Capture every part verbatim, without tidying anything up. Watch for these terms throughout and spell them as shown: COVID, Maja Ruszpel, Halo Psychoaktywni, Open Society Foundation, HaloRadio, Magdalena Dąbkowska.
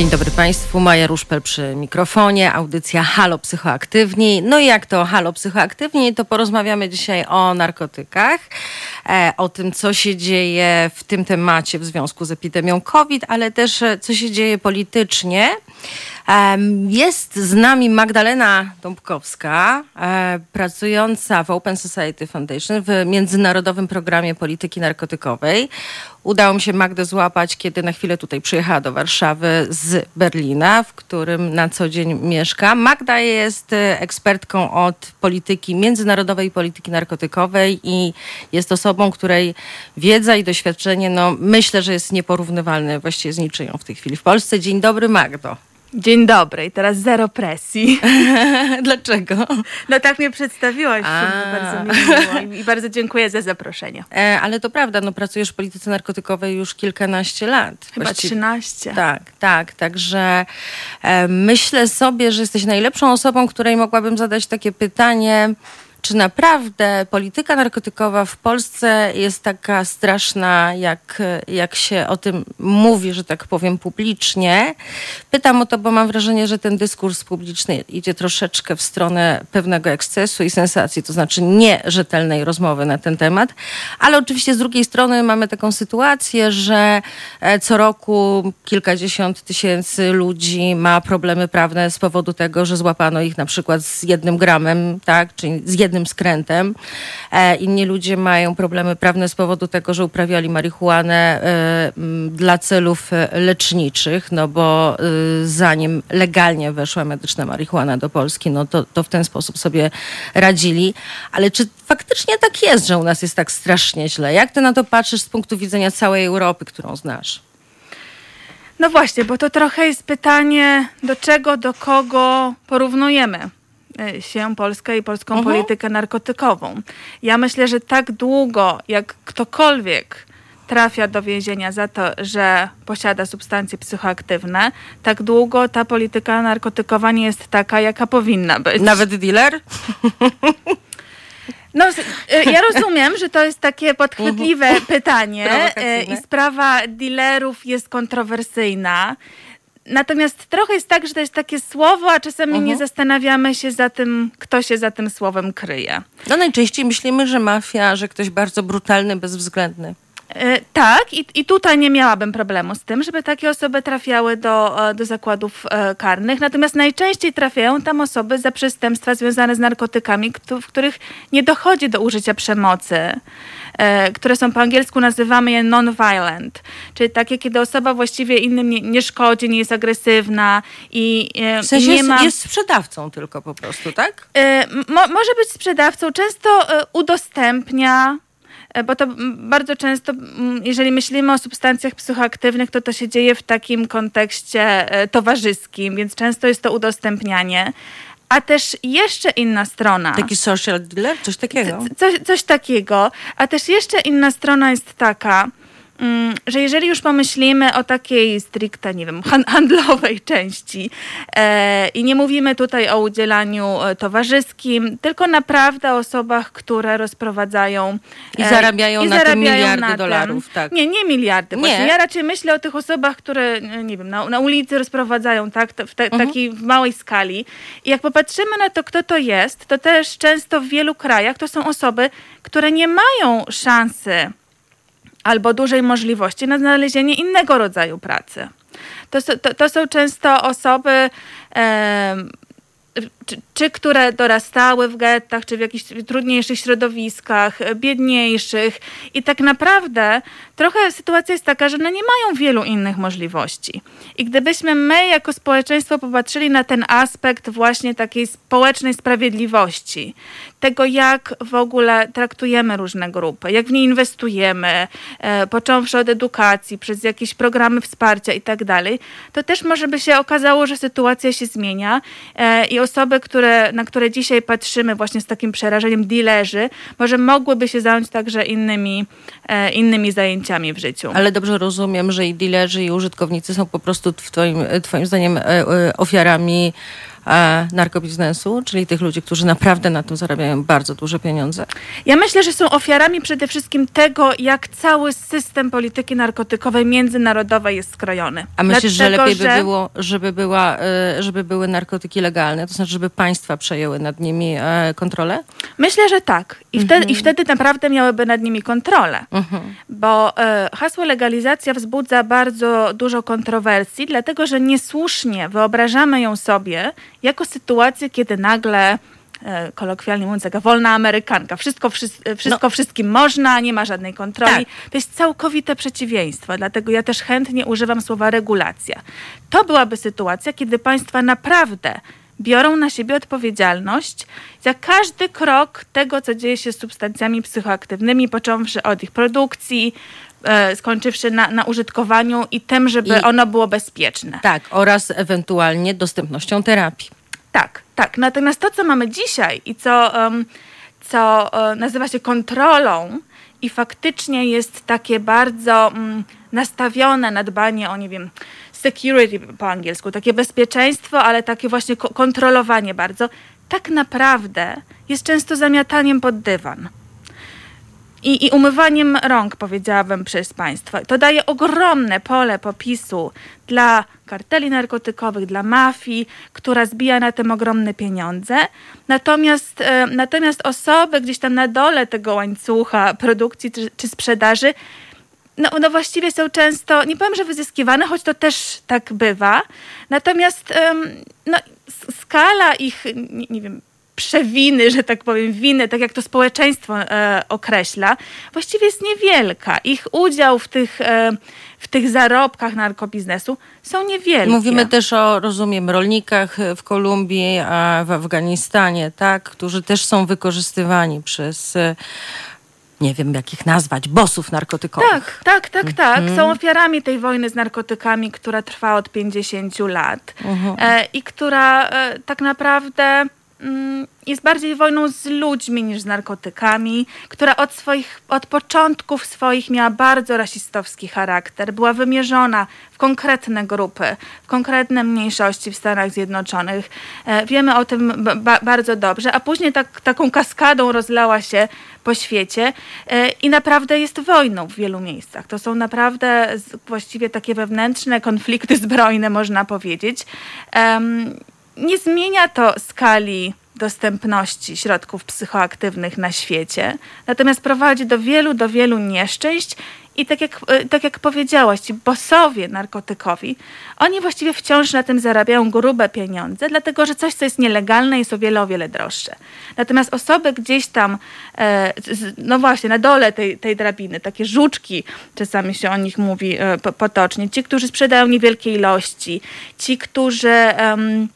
Dzień dobry Państwu, Maja Ruszpel przy mikrofonie, audycja Halo Psychoaktywni. No i jak to Halo Psychoaktywni, to porozmawiamy dzisiaj o narkotykach, o tym, co się dzieje w tym temacie w związku z epidemią COVID, ale też co się dzieje politycznie. Jest z nami Magdalena Dąbkowska, pracująca w Open Society Foundation w Międzynarodowym Programie Polityki Narkotykowej. Udało mi się Magdę złapać, kiedy na chwilę tutaj przyjechała do Warszawy z Berlina, w którym na co dzień mieszka. Magda jest ekspertką od polityki międzynarodowej, polityki narkotykowej i jest osobą, której wiedza i doświadczenie, no myślę, że jest nieporównywalne właściwie z niczyją w tej chwili w Polsce. Dzień dobry, Magdo. Dzień dobry i teraz zero presji. Dlaczego? No tak mnie przedstawiłaś, bardzo mi miło i bardzo dziękuję za zaproszenie. E, ale to prawda, no pracujesz w polityce narkotykowej już kilkanaście lat. Chyba właściwie. trzynaście. Tak, tak, także e, myślę sobie, że jesteś najlepszą osobą, której mogłabym zadać takie pytanie, czy naprawdę polityka narkotykowa w Polsce jest taka straszna, jak, jak się o tym mówi, że tak powiem, publicznie? Pytam o to, bo mam wrażenie, że ten dyskurs publiczny idzie troszeczkę w stronę pewnego ekscesu i sensacji, to znaczy nierzetelnej rozmowy na ten temat. Ale oczywiście z drugiej strony mamy taką sytuację, że co roku kilkadziesiąt tysięcy ludzi ma problemy prawne z powodu tego, że złapano ich na przykład z jednym gramem, tak, czyli z jednym jednym skrętem. Inni ludzie mają problemy prawne z powodu tego, że uprawiali marihuanę dla celów leczniczych, no bo zanim legalnie weszła medyczna marihuana do Polski, no to, to w ten sposób sobie radzili. Ale czy faktycznie tak jest, że u nas jest tak strasznie źle? Jak ty na to patrzysz z punktu widzenia całej Europy, którą znasz? No właśnie, bo to trochę jest pytanie, do czego, do kogo porównujemy się Polskę i polską uh-huh. politykę narkotykową. Ja myślę, że tak długo, jak ktokolwiek trafia do więzienia za to, że posiada substancje psychoaktywne, tak długo ta polityka narkotykowa nie jest taka, jaka powinna być. Nawet dealer? No, ja rozumiem, że to jest takie podchwytliwe uh-huh. pytanie i sprawa dealerów jest kontrowersyjna. Natomiast trochę jest tak, że to jest takie słowo, a czasami uh-huh. nie zastanawiamy się za tym, kto się za tym słowem kryje. No najczęściej myślimy, że mafia, że ktoś bardzo brutalny, bezwzględny. E, tak i, i tutaj nie miałabym problemu z tym, żeby takie osoby trafiały do, do zakładów e, karnych. Natomiast najczęściej trafiają tam osoby za przestępstwa związane z narkotykami, kto, w których nie dochodzi do użycia przemocy, e, które są po angielsku nazywamy je non-violent. Czyli takie, kiedy osoba właściwie innym nie, nie szkodzi, nie jest agresywna i e, w sensie nie ma... Jest, jest sprzedawcą tylko po prostu, tak? E, mo, może być sprzedawcą. Często e, udostępnia... Bo to bardzo często, jeżeli myślimy o substancjach psychoaktywnych, to to się dzieje w takim kontekście towarzyskim, więc często jest to udostępnianie. A też jeszcze inna strona. Taki social dealer? Coś takiego? Coś, coś takiego. A też jeszcze inna strona jest taka, że jeżeli już pomyślimy o takiej stricte, nie wiem, handlowej części e, i nie mówimy tutaj o udzielaniu towarzyskim, tylko naprawdę o osobach, które rozprowadzają e, i zarabiają i na zarabiają te miliardy na dolarów. Ten, tak. Nie, nie miliardy. Nie. Właśnie. Ja raczej myślę o tych osobach, które, nie wiem, na, na ulicy rozprowadzają tak, w te, mhm. takiej w małej skali. I jak popatrzymy na to, kto to jest, to też często w wielu krajach to są osoby, które nie mają szansy albo dużej możliwości na znalezienie innego rodzaju pracy. To, to, to są często osoby, e, czy, czy które dorastały w gettach, czy w jakichś trudniejszych środowiskach, biedniejszych. I tak naprawdę trochę sytuacja jest taka, że one nie mają wielu innych możliwości. I gdybyśmy my jako społeczeństwo popatrzyli na ten aspekt właśnie takiej społecznej sprawiedliwości, tego jak w ogóle traktujemy różne grupy, jak w nie inwestujemy, e, począwszy od edukacji, przez jakieś programy wsparcia i tak dalej, to też może by się okazało, że sytuacja się zmienia e, i osoby, które, na które dzisiaj patrzymy właśnie z takim przerażeniem, dealerzy, może mogłyby się zająć także innymi, e, innymi zajęciami w życiu. Ale dobrze rozumiem, że i dealerzy, i użytkownicy są po prostu w twoim, twoim zdaniem e, e, ofiarami narkobiznesu, czyli tych ludzi, którzy naprawdę na tym zarabiają bardzo duże pieniądze? Ja myślę, że są ofiarami przede wszystkim tego, jak cały system polityki narkotykowej międzynarodowej jest skrojony. A myślisz, Dlatego, że lepiej by że... było, żeby, była, żeby były narkotyki legalne? To znaczy, żeby państwa przejęły nad nimi kontrolę? Myślę, że tak. I, mhm. wtedy, i wtedy naprawdę miałyby nad nimi kontrolę. Mhm. Bo hasło legalizacja wzbudza bardzo dużo kontrowersji, dlatego, że niesłusznie wyobrażamy ją sobie jako sytuację, kiedy nagle, kolokwialnie mówiąc, taka wolna Amerykanka, wszystko, wszystko, wszystko no. wszystkim można, nie ma żadnej kontroli. Tak. To jest całkowite przeciwieństwo, dlatego ja też chętnie używam słowa regulacja. To byłaby sytuacja, kiedy państwa naprawdę biorą na siebie odpowiedzialność za każdy krok tego, co dzieje się z substancjami psychoaktywnymi, począwszy od ich produkcji, skończywszy na, na użytkowaniu i tym, żeby I, ono było bezpieczne. Tak, oraz ewentualnie dostępnością terapii. Tak, tak. Natomiast to, co mamy dzisiaj i co, um, co um, nazywa się kontrolą i faktycznie jest takie bardzo um, nastawione na dbanie o, nie wiem, security po angielsku, takie bezpieczeństwo, ale takie właśnie ko- kontrolowanie bardzo, tak naprawdę jest często zamiataniem pod dywan. I, I umywaniem rąk, powiedziałabym, przez państwo. To daje ogromne pole popisu dla karteli narkotykowych, dla mafii, która zbija na tym ogromne pieniądze. Natomiast, e, natomiast osoby gdzieś tam na dole tego łańcucha produkcji czy, czy sprzedaży, no, no właściwie są często, nie powiem, że wyzyskiwane, choć to też tak bywa. Natomiast e, no, skala ich, nie, nie wiem, przewiny, że tak powiem, winy, tak jak to społeczeństwo e, określa, właściwie jest niewielka. Ich udział w tych, e, w tych zarobkach narkobiznesu są niewielkie. Mówimy też o, rozumiem, rolnikach w Kolumbii, a w Afganistanie, tak, którzy też są wykorzystywani przez... E, nie wiem, jak ich nazwać, bossów narkotykowych. Tak, tak, tak, tak. Mhm. Są ofiarami tej wojny z narkotykami, która trwa od pięćdziesięciu lat mhm. e, i która e, tak naprawdę... jest bardziej wojną z ludźmi niż z narkotykami, która od, swoich, od początków swoich miała bardzo rasistowski charakter. Była wymierzona w konkretne grupy, w konkretne mniejszości w Stanach Zjednoczonych. E, wiemy o tym ba- bardzo dobrze, a później tak, taką kaskadą rozlała się po świecie e, i naprawdę jest wojną w wielu miejscach. To są naprawdę z, właściwie takie wewnętrzne konflikty zbrojne, można powiedzieć. Ehm, Nie zmienia to skali dostępności środków psychoaktywnych na świecie, natomiast prowadzi do wielu, do wielu nieszczęść i tak jak, tak jak powiedziałaś, ci bossowie narkotykowi, oni właściwie wciąż na tym zarabiają grube pieniądze, dlatego że coś, co jest nielegalne, jest o wiele, o wiele droższe. Natomiast osoby gdzieś tam, no właśnie, na dole tej, tej drabiny, takie żuczki, czasami się o nich mówi potocznie, ci, którzy sprzedają niewielkie ilości, ci, którzy... Um,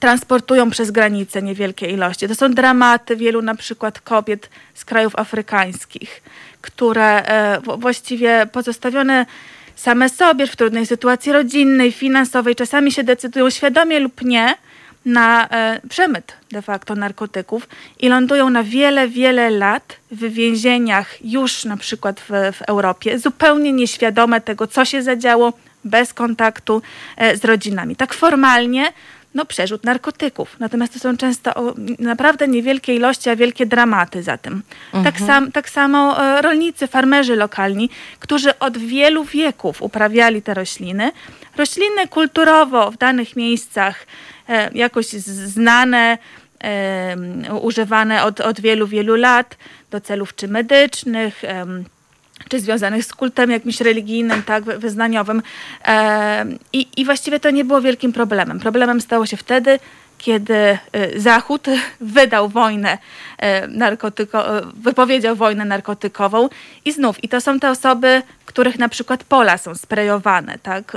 transportują przez granicę niewielkie ilości. To są dramaty wielu na przykład kobiet z krajów afrykańskich, które właściwie pozostawione same sobie w trudnej sytuacji rodzinnej, finansowej, czasami się decydują świadomie lub nie na przemyt de facto narkotyków i lądują na wiele, wiele lat w więzieniach już na przykład w, w Europie, zupełnie nieświadome tego, co się zadziało, bez kontaktu z rodzinami. Tak formalnie no przerzut narkotyków. Natomiast to są często o, naprawdę niewielkie ilości, a wielkie dramaty za tym. Mhm. Tak, sam, tak samo e, rolnicy, farmerzy lokalni, którzy od wielu wieków uprawiali te rośliny. Rośliny kulturowo w danych miejscach e, jakoś znane, e, używane od, od wielu, wielu lat do celów czy medycznych, e, czy związanych z kultem jakimś religijnym, tak, wyznaniowym. I, i właściwie to nie było wielkim problemem. Problemem stało się wtedy, kiedy Zachód wydał wojnę narkotyko- wypowiedział wojnę narkotykową i znów, i to są te osoby, których na przykład pola są sprejowane, tak,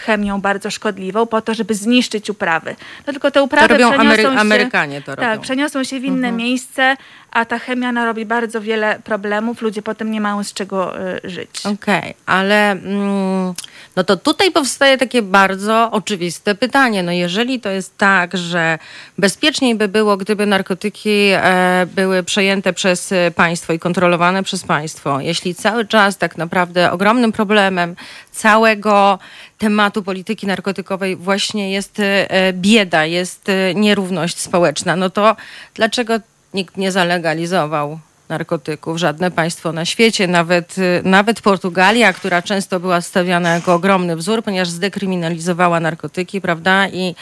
chemią bardzo szkodliwą po to, żeby zniszczyć uprawy. No tylko te uprawy to robią przeniosą Amery- Amerykanie to robią. Tak, przeniosą się w inne mhm. miejsce, a ta chemia narobi bardzo wiele problemów, ludzie potem nie mają z czego y, żyć. Okej, okay, ale mm, no to tutaj powstaje takie bardzo oczywiste pytanie. No jeżeli to jest tak, że bezpieczniej by było, gdyby narkotyki e, były przejęte przez państwo i kontrolowane przez państwo, jeśli cały czas tak naprawdę ogromnym problemem całego tematu polityki narkotykowej właśnie jest e, bieda, jest e, nierówność społeczna, no to dlaczego nikt nie zalegalizował narkotyków, żadne państwo na świecie, nawet, nawet Portugalia, która często była stawiana jako ogromny wzór, ponieważ zdekryminalizowała narkotyki, prawda? I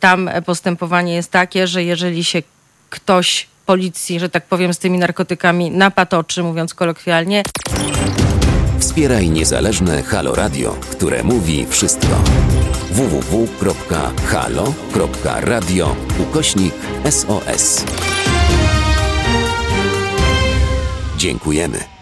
tam postępowanie jest takie, że jeżeli się ktoś policji, że tak powiem, z tymi narkotykami napatoczy, mówiąc kolokwialnie. Wspieraj niezależne Halo Radio, które mówi wszystko. www kropka halo kropka radio ukośnik SOS. Dziękujemy.